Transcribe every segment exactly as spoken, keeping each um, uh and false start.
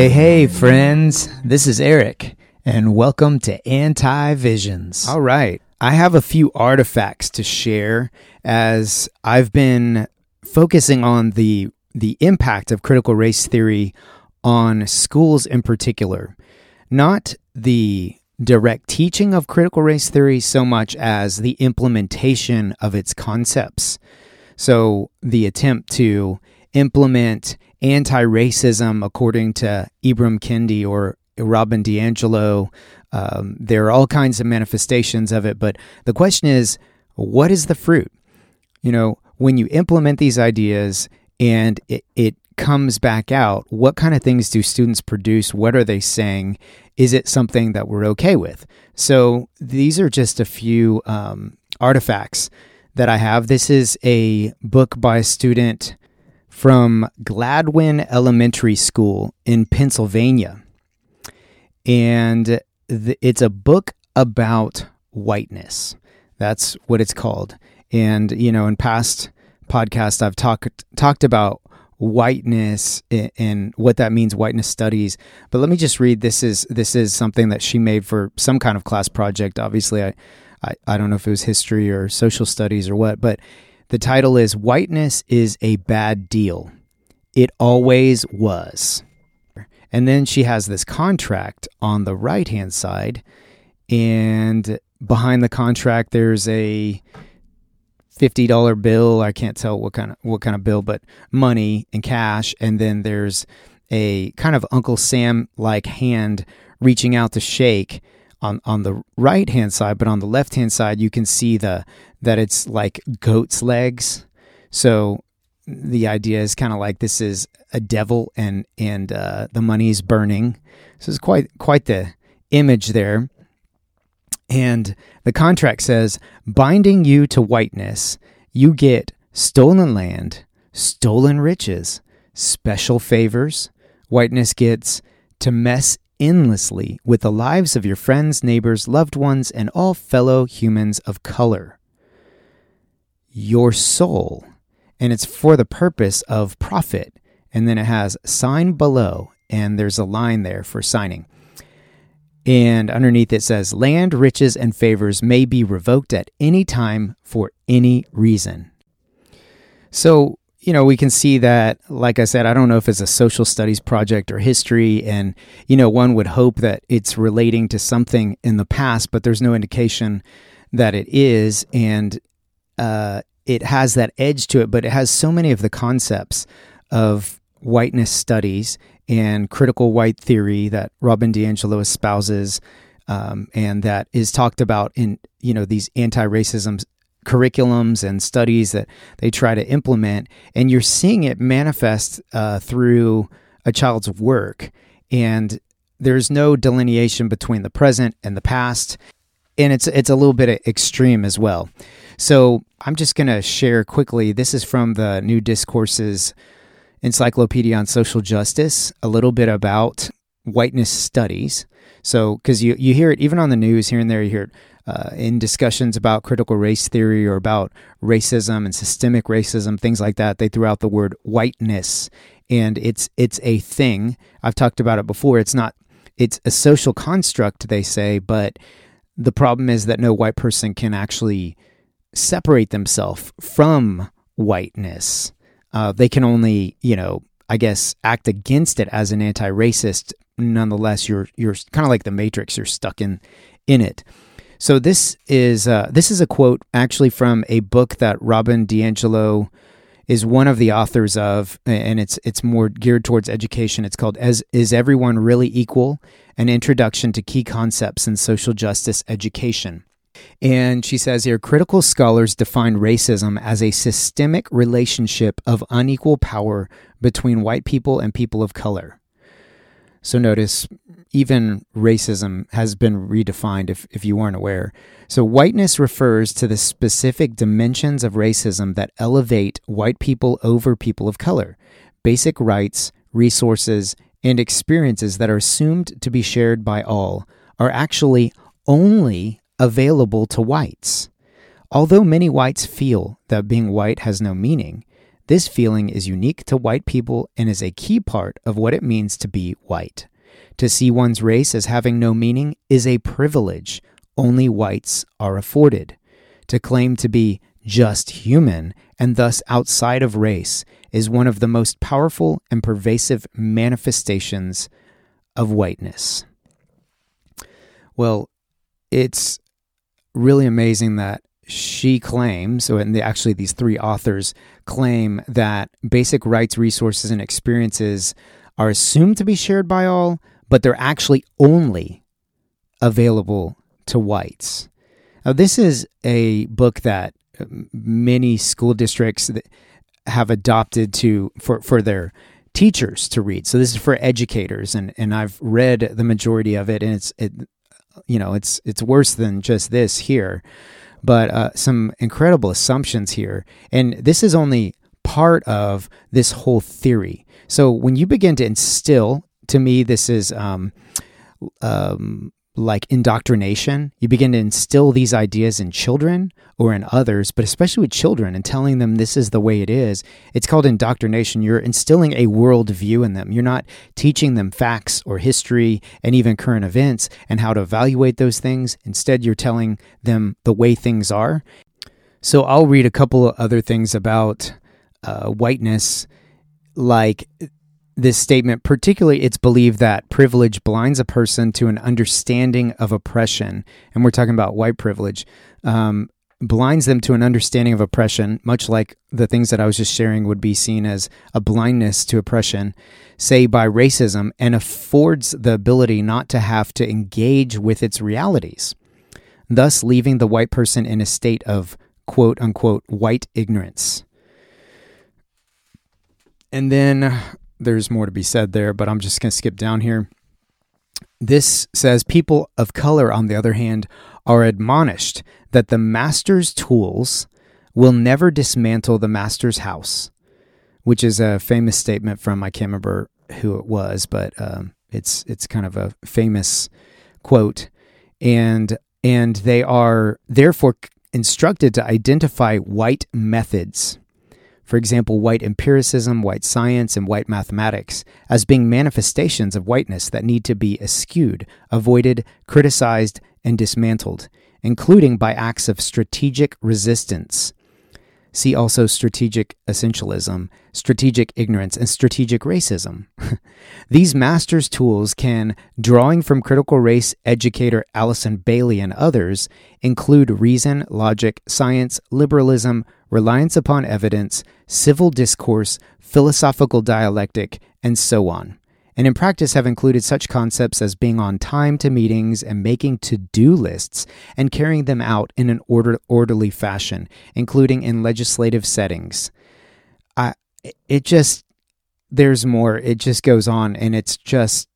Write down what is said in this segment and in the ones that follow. Hey, hey, friends. This is Eric, and welcome to AntiVisions. All right. I have a few artifacts to share as I've been focusing on the the impact of critical race theory on schools in particular. Not the direct teaching of critical race theory so much as the implementation of its concepts. So the attempt to implement anti-racism according to Ibram Kendi or Robin DiAngelo. Um, there are all kinds of manifestations of it, but the question is, what is the fruit? You know, when you implement these ideas and it, it comes back out, what kind of things do students produce? What are they saying? Is it something that we're okay with? So these are just a few um, artifacts that I have. This is a book by a student from Gladwin Elementary School in Pennsylvania. And th- it's a book about whiteness. That's what it's called. And, you know, in past podcasts, I've talked talked about whiteness and, and what that means, whiteness studies. But let me just read. This is this is something that she made for some kind of class project. Obviously, I, I, I don't know if it was history or social studies or what, but the title is Whiteness is a Bad Deal. It always was. And then she has this contract on the right-hand side. And behind the contract, there's a fifty dollar bill. I can't tell what kind of what kind of bill, but money and cash. And then there's a kind of Uncle Sam-like hand reaching out to shake on on the right-hand side, but on the left-hand side, you can see the that it's like goat's legs. So the idea is kind of like this is a devil, and and uh, the money is burning. So it's quite quite the image there. And the contract says, binding you to whiteness, you get stolen land, stolen riches, special favors. Whiteness gets to mess endlessly with the lives of your friends, neighbors, loved ones, and all fellow humans of color. Your soul, and it's for the purpose of profit. And then it has sign below, and there's a line there for signing. And underneath it says, land, riches, and favors may be revoked at any time for any reason. So, you know, we can see that, like I said, I don't know if it's a social studies project or history, and, you know, one would hope that it's relating to something in the past, but there's no indication that it is, and uh, it has that edge to it, but it has so many of the concepts of whiteness studies and critical white theory that Robin DiAngelo espouses, um, and that is talked about in, you know, these anti-racism curriculums and studies that they try to implement, and you're seeing it manifest uh, through a child's work, and there's no delineation between the present and the past, and it's it's a little bit extreme as well. So I'm just going to share quickly, this is from the New Discourses Encyclopedia on Social Justice, a little bit about whiteness studies. So, because you, you hear it even on the news here and there, you hear it uh, in discussions about critical race theory or about racism and systemic racism, things like that. They threw out the word whiteness, and it's it's a thing. I've talked about it before. It's not it's a social construct, they say, but the problem is that no white person can actually separate themselves from whiteness. Uh, they can only, you know, I guess, act against it as an anti-racist. Nonetheless, you're you're kind of like the Matrix. You're stuck in in it. So this is uh, this is a quote actually from a book that Robin DiAngelo is one of the authors of, and it's it's more geared towards education. It's called "As Is Everyone Really Equal? An Introduction to Key Concepts in Social Justice Education." And she says here, critical scholars define racism as a systemic relationship of unequal power between white people and people of color. So notice, even racism has been redefined if, if you weren't aware. So whiteness refers to the specific dimensions of racism that elevate white people over people of color, basic rights, resources, and experiences that are assumed to be shared by all are actually only available to whites. Although many whites feel that being white has no meaning, This feeling is unique to white people and is a key part of what it means to be white. To see one's race as having no meaning is a privilege only whites are afforded. To claim to be just human and thus outside of race is one of the most powerful and pervasive manifestations of whiteness. Well, it's really amazing that she claims, so and the, actually these three authors claim, that basic rights, resources, and experiences are assumed to be shared by all, but they're actually only available to whites. Now, this is a book that many school districts have adopted to for, for their teachers to read. So this is for educators, and, and I've read the majority of it, and it's it, you know it's it's worse than just this here, but uh, some incredible assumptions here, and this is only part of this whole theory. So when you begin to instill, to me, this is um, um, like indoctrination. You begin to instill these ideas in children or in others, but especially with children, and telling them this is the way it is. It's called indoctrination. You're instilling a worldview in them. You're not teaching them facts or history and even current events and how to evaluate those things. Instead, you're telling them the way things are. So I'll read a couple of other things about uh, whiteness, like this statement, particularly it's believed that privilege blinds a person to an understanding of oppression. And we're talking about white privilege, um, blinds them to an understanding of oppression, much like the things that I was just sharing would be seen as a blindness to oppression, say by racism, and affords the ability not to have to engage with its realities, thus leaving the white person in a state of quote unquote white ignorance. And then there's more to be said there, but I'm just going to skip down here. This says, people of color, on the other hand, are admonished that the master's tools will never dismantle the master's house, which is a famous statement from, I can't remember who it was, but um, it's it's kind of a famous quote. And, and they are therefore instructed to identify white methods, for example, white empiricism, white science, and white mathematics, as being manifestations of whiteness that need to be eschewed, avoided, criticized, and dismantled, including by acts of strategic resistance. See also strategic essentialism, strategic ignorance, and strategic racism. These master's tools can, drawing from critical race educator Allison Bailey and others, include reason, logic, science, liberalism, reliance upon evidence, civil discourse, philosophical dialectic, and so on, and in practice have included such concepts as being on time to meetings and making to-do lists and carrying them out in an order, orderly fashion, including in legislative settings. I, it just, there's more, it just goes on, and it's just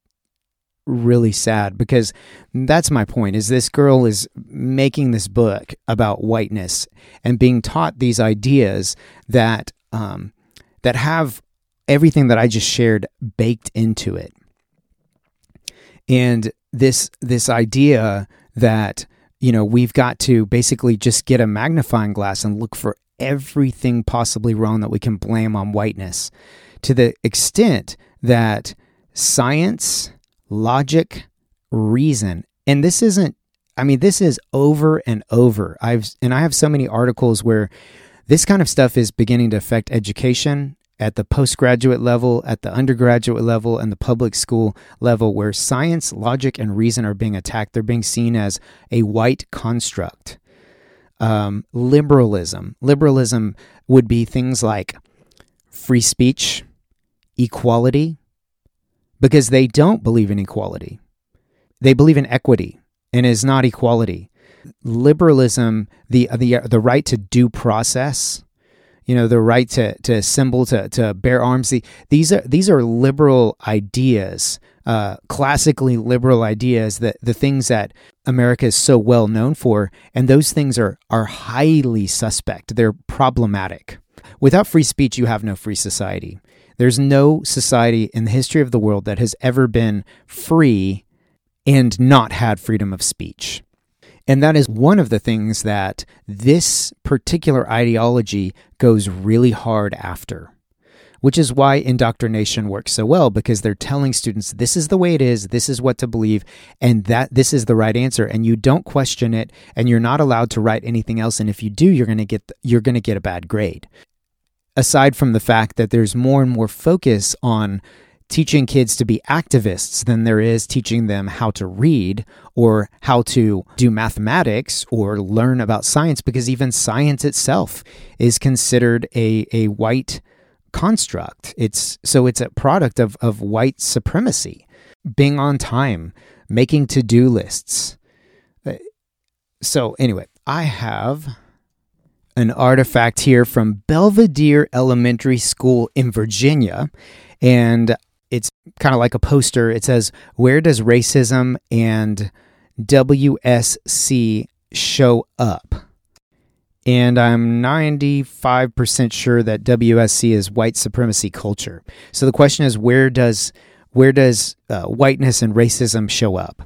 really sad, because that's my point, is this girl is making this book about whiteness and being taught these ideas that um, that have everything that I just shared baked into it. And this this idea that, you know, we've got to basically just get a magnifying glass and look for everything possibly wrong that we can blame on whiteness, to the extent that science, logic, reason, and this isn't, I mean, this is over and over. I've and I have so many articles where this kind of stuff is beginning to affect education at the postgraduate level, at the undergraduate level, and the public school level, where science, logic, and reason are being attacked. They're being seen as a white construct. Um, liberalism. Liberalism would be things like free speech, equality, because they don't believe in equality. They believe in equity, and is not equality. Liberalism, the the the right to due process, you know, the right to, to assemble, to, to bear arms. The, these are these are liberal ideas, uh, classically liberal ideas, that the things that America is so well known for, and those things are are highly suspect. They're problematic. Without free speech, you have no free society. There's no society in the history of the world that has ever been free and not had freedom of speech. And that is one of the things that this particular ideology goes really hard after, which is why indoctrination works so well, because they're telling students, this is the way it is, this is what to believe, and that this is the right answer, and you don't question it, and you're not allowed to write anything else, and if you do, you're going to get you're going to get a bad grade. Aside from the fact that there's more and more focus on teaching kids to be activists than there is teaching them how to read or how to do mathematics or learn about science, because even science itself is considered a, a white construct. It's so it's a product of, of white supremacy. Being on time, making to-do lists. So anyway, I have an artifact here from Belvedere Elementary School in Virginia, and it's kind of like a poster. It says, "Where does racism and W S C show up?" And I'm ninety-five percent sure that W S C is white supremacy culture. So the question is, where does where does uh, whiteness and racism show up?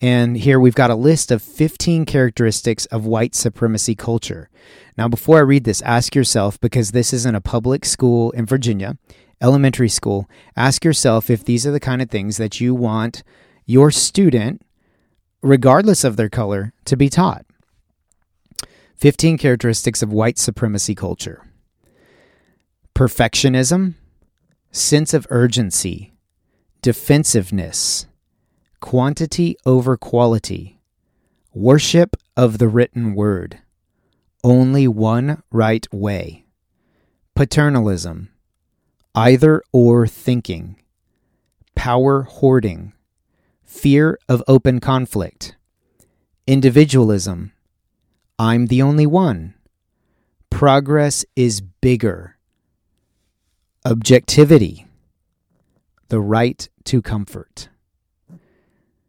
And here we've got a list of fifteen characteristics of white supremacy culture. Now, before I read this, ask yourself, because this isn't a public school in Virginia, elementary school, ask yourself if these are the kind of things that you want your student, regardless of their color, to be taught. fifteen characteristics of white supremacy culture. Perfectionism, sense of urgency, defensiveness, quantity over quality, worship of the written word, only one right way, paternalism, either or thinking, power hoarding, fear of open conflict, individualism, I'm the only one. Progress is bigger. Objectivity. The right to comfort.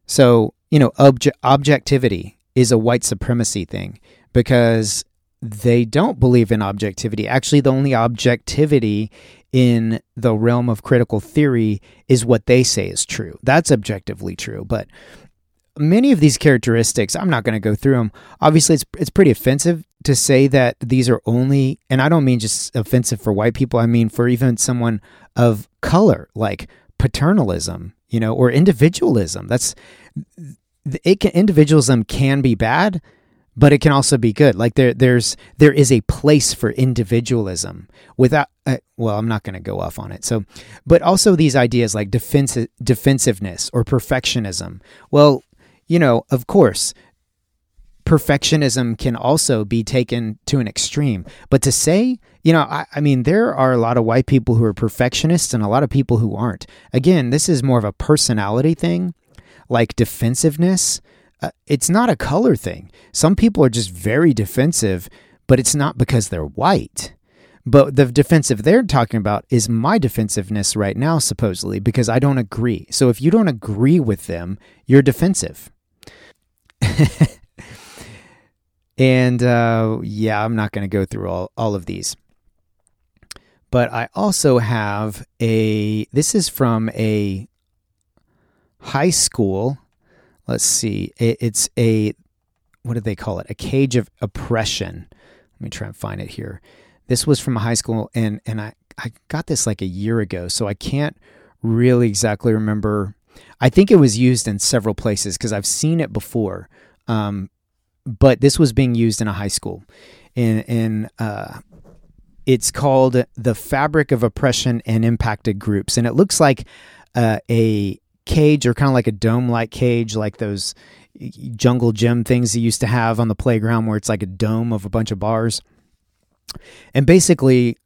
So, you know, obje- objectivity is a white supremacy thing because they don't believe in objectivity. Actually, the only objectivity in the realm of critical theory is what they say is true. That's objectively true, but many of these characteristics, I'm not going to go through them. Obviously, it's it's pretty offensive to say that these are only, and I don't mean just offensive for white people. I mean for even someone of color, like paternalism, you know, or individualism. That's it. Can, individualism can be bad, but it can also be good. Like there, there's there is a place for individualism without. Uh, well, I'm not going to go off on it. So, but also these ideas like defense, defensiveness or perfectionism. Well, you know, of course, perfectionism can also be taken to an extreme. But to say, you know, I, I mean, there are a lot of white people who are perfectionists and a lot of people who aren't. Again, this is more of a personality thing, like defensiveness. Uh, it's not a color thing. Some people are just very defensive, but it's not because they're white. But the defensive they're talking about is my defensiveness right now, supposedly, because I don't agree. So if you don't agree with them, you're defensive. and uh, yeah, I'm not going to go through all, all of these. But I also have a, this is from a high school. Let's see. It, it's a, what do they call it? A cage of oppression. Let me try and find it here. This was from a high school, and, and I, I got this like a year ago, so I can't really exactly remember. I think it was used in several places because I've seen it before. Um, but this was being used in a high school, and and uh, it's called The Fabric of Oppression and Impacted Groups. And it looks like uh, a cage or kind of like a dome-like cage, like those jungle gym things you used to have on the playground where it's like a dome of a bunch of bars. And basically,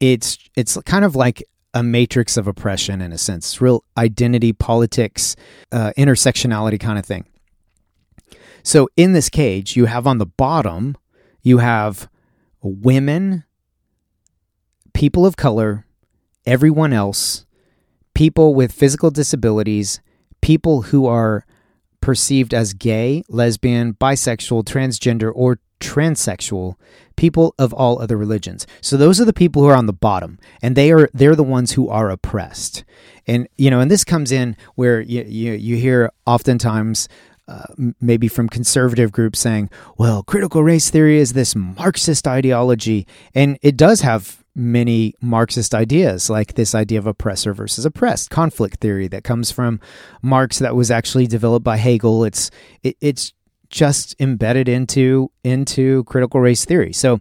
it's it's kind of like a matrix of oppression in a sense. It's real identity, politics, uh, intersectionality kind of thing. So in this cage, you have on the bottom, you have women, people of color, everyone else, people with physical disabilities, people who are perceived as gay, lesbian, bisexual, transgender, or transsexual, people of all other religions. So those are the people who are on the bottom, and they are they're the ones who are oppressed. And you know, and this comes in where you you, you hear oftentimes Uh, maybe from conservative groups saying, well, critical race theory is this Marxist ideology. And it does have many Marxist ideas, like this idea of oppressor versus oppressed, conflict theory that comes from Marx that was actually developed by Hegel. It's it, it's just embedded into, into critical race theory. So,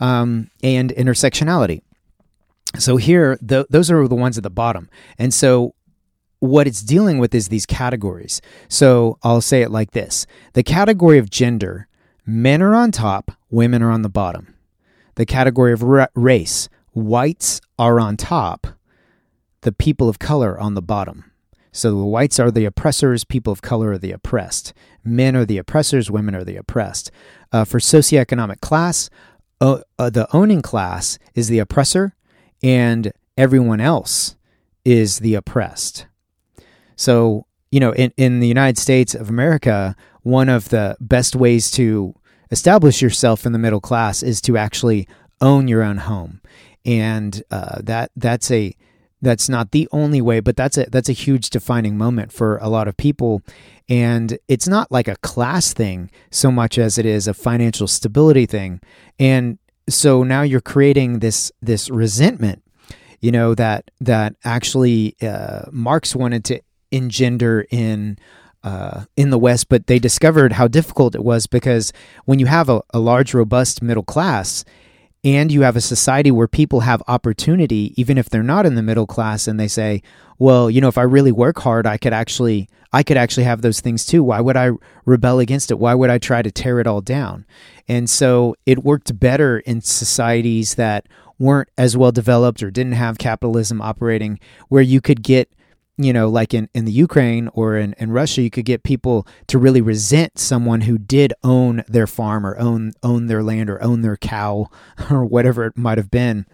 um, and intersectionality. So here, the, those are the ones at the bottom. And so what it's dealing with is these categories. So I'll say it like this. The category of gender, men are on top, women are on the bottom. The category of ra- race, whites are on top, the people of color on the bottom. So the whites are the oppressors, people of color are the oppressed. Men are the oppressors, women are the oppressed. Uh, for socioeconomic class, uh, uh, the owning class is the oppressor and everyone else is the oppressed. So, you know, in, in the United States of America, one of the best ways to establish yourself in the middle class is to actually own your own home. And uh, that that's a that's not the only way, but that's a that's a huge defining moment for a lot of people. And it's not like a class thing so much as it is a financial stability thing. And so now you're creating this this resentment, you know, that that actually uh, Marx wanted to engender in uh, in the West, but they discovered how difficult it was because when you have a, a large, robust middle class and you have a society where people have opportunity, even if they're not in the middle class, and they say, well, you know, if I really work hard, I could actually I could actually have those things too. Why would I rebel against it? Why would I try to tear it all down? And so it worked better in societies that weren't as well developed or didn't have capitalism operating, where you could get, you know, like in, in the Ukraine or in, in Russia, you could get people to really resent someone who did own their farm or own own their land or own their cow or whatever it might have been.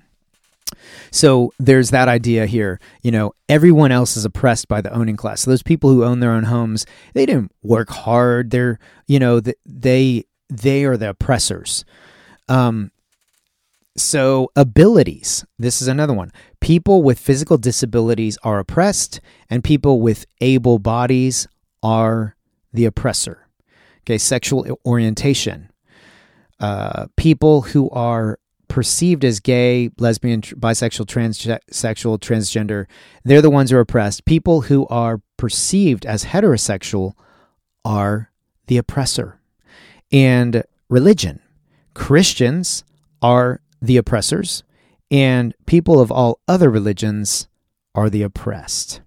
So there's that idea here. You know, everyone else is oppressed by the owning class. So those people who own their own homes, they didn't work hard. They're, you know, they they are the oppressors. Um. So abilities, this is another one. People with physical disabilities are oppressed and people with able bodies are the oppressor. Okay, sexual orientation. Uh, people who are perceived as gay, lesbian, tr- bisexual, transsexual, transgender, they're the ones who are oppressed. People who are perceived as heterosexual are the oppressor. And religion, Christians are the oppressors, and people of all other religions are the oppressed.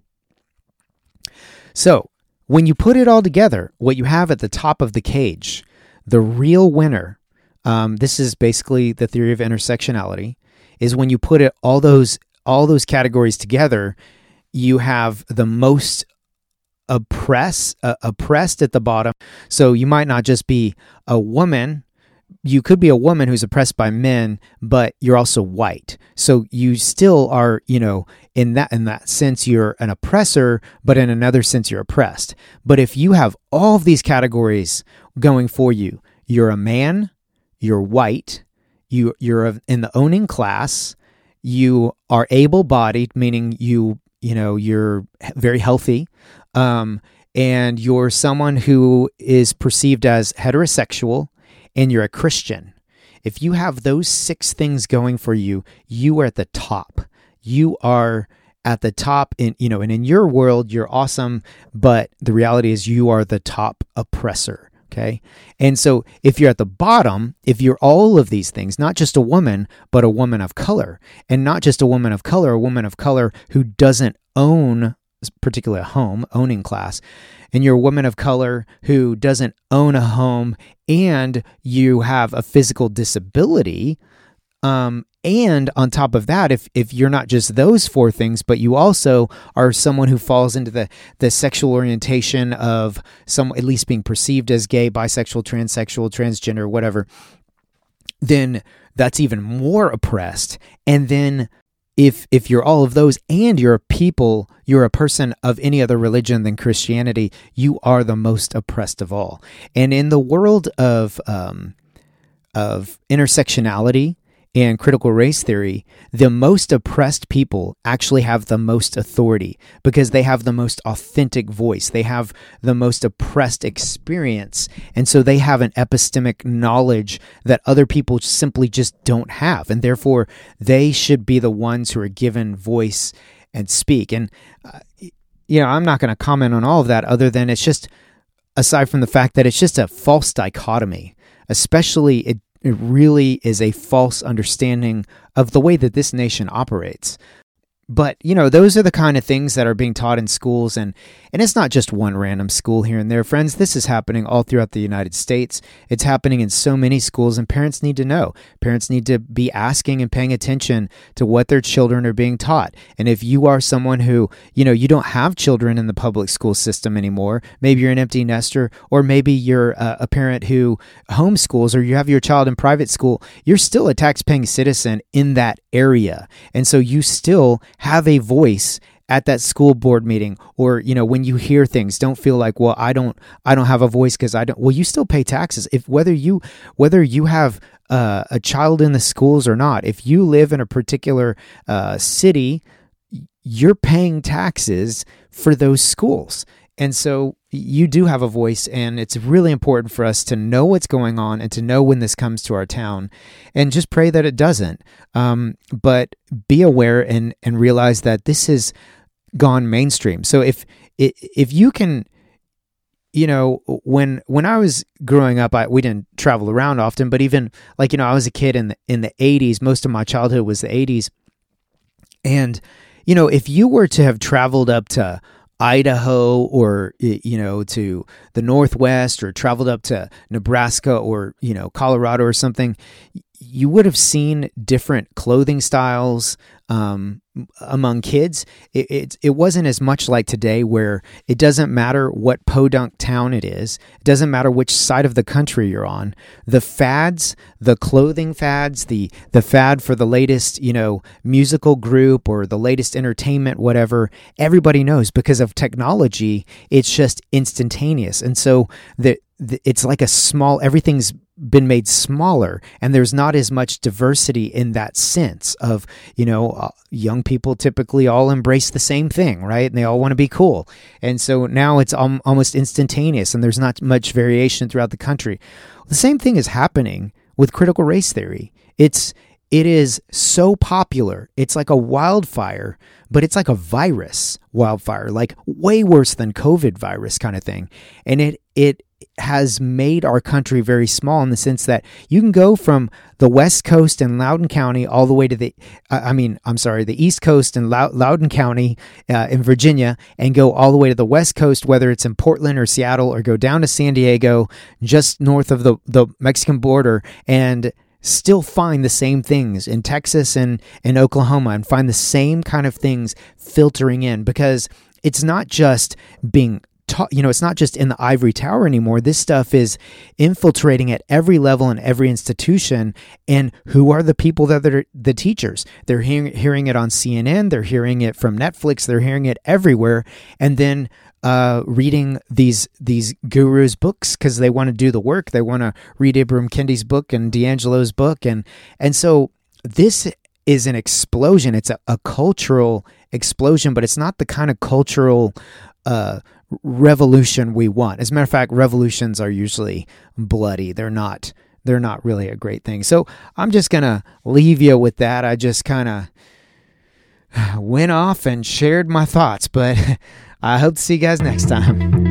So, when you put it all together, what you have at the top of the cage, the real winner, um, this is basically the theory of intersectionality, is when you put it all those all those categories together, you have the most oppress, uh, oppressed at the bottom. So you might not just be a woman. You could be a woman who's oppressed by men, but you're also white. So you still are, you know, in that in that sense, you're an oppressor, but in another sense, you're oppressed. But if you have all of these categories going for you, you're a man, you're white, you, you're in the owning class, you are able-bodied, meaning you, you know, you're very healthy, um, and you're someone who is perceived as heterosexual, and you're a Christian. If you have those six things going for you, you are at the top. You are at the top, in, you know, and in your world, you're awesome, but the reality is you are the top oppressor, okay? And so if you're at the bottom, if you're all of these things, not just a woman, but a woman of color, and not just a woman of color, a woman of color who doesn't own particularly a home, owning class, and you're a woman of color who doesn't own a home and you have a physical disability. Um, and on top of that, if if you're not just those four things, but you also are someone who falls into the, the sexual orientation of some at least being perceived as gay, bisexual, transsexual, transgender, whatever, then that's even more oppressed. And then If if you're all of those and you're a people, you're a person of any other religion than Christianity, you are the most oppressed of all. And in the world of um, of intersectionality and critical race theory, the most oppressed people actually have the most authority because they have the most authentic voice. They have the most oppressed experience. And so they have an epistemic knowledge that other people simply just don't have. And therefore, they should be the ones who are given voice and speak. And, uh, you know, I'm not going to comment on all of that other than it's just, aside from the fact that it's just a false dichotomy, especially it It really is a false understanding of the way that this nation operates. But, you know, those are the kind of things that are being taught in schools. And, and it's not just one random school here and there, friends. This is happening all throughout the United States. It's happening in so many schools, and parents need to know. Parents need to be asking and paying attention to what their children are being taught. And if you are someone who, you know, you don't have children in the public school system anymore, maybe you're an empty nester, or maybe you're a, a parent who homeschools, or you have your child in private school, you're still a tax-paying citizen in that area. And so you still have a voice at that school board meeting, or, you know, when you hear things, don't feel like, well, I don't, I don't have a voice because I don't. Well, you still pay taxes. If whether you, whether you have uh, a child in the schools or not, if you live in a particular uh, city, you're paying taxes for those schools. And so you do have a voice, and it's really important for us to know what's going on and to know when this comes to our town, and just pray that it doesn't. Um, but be aware and and realize that this has gone mainstream. So if if you can, you know, when when I was growing up, I, we didn't travel around often, but even like, you know, I was a kid in the, in the eighties. Most of my childhood was the eighties. And, you know, if you were to have traveled up to Idaho, or, you know, to the Northwest, or traveled up to Nebraska, or, you know, Colorado or something, you would have seen different clothing styles um, among kids. It, it it wasn't as much like today, where it doesn't matter what podunk town it is. It doesn't matter which side of the country you're on. The fads, the clothing fads, the the fad for the latest, you know, musical group or the latest entertainment, whatever, everybody knows because of technology. It's just instantaneous. And so the, the it's like a small, everything's been made smaller, and there's not as much diversity in that sense of, you know, uh, young people typically all embrace the same thing, right? And they all want to be cool. And so now it's al- almost instantaneous, and there's not much variation throughout the country. The same thing is happening with critical race theory. It's, it is so popular. It's like a wildfire, but it's like a virus wildfire, like way worse than COVID virus kind of thing. And it, it, has made our country very small in the sense that you can go from the West Coast and Loudoun County all the way to the, I mean, I'm sorry, the East Coast and Loudoun County uh, in Virginia, and go all the way to the West Coast, whether it's in Portland or Seattle, or go down to San Diego, just north of the, the Mexican border, and still find the same things in Texas and, and Oklahoma, and find the same kind of things filtering in, because it's not just being You know, it's not just in the ivory tower anymore. This stuff is infiltrating at every level in every institution. And who are the people that are the teachers? They're hearing, hearing it on C N N. They're hearing it from Netflix. They're hearing it everywhere. And then uh, reading these these gurus' books because they want to do the work. They want to read Ibram Kendi's book and DiAngelo's book. And, and so this is an explosion. It's a, a cultural explosion, but it's not the kind of cultural uh revolution we want. As a matter of fact, revolutions are usually bloody. They're not, they're not really a great thing. So I'm just going to leave you with that. I just kind of went off and shared my thoughts, but I hope to see you guys next time.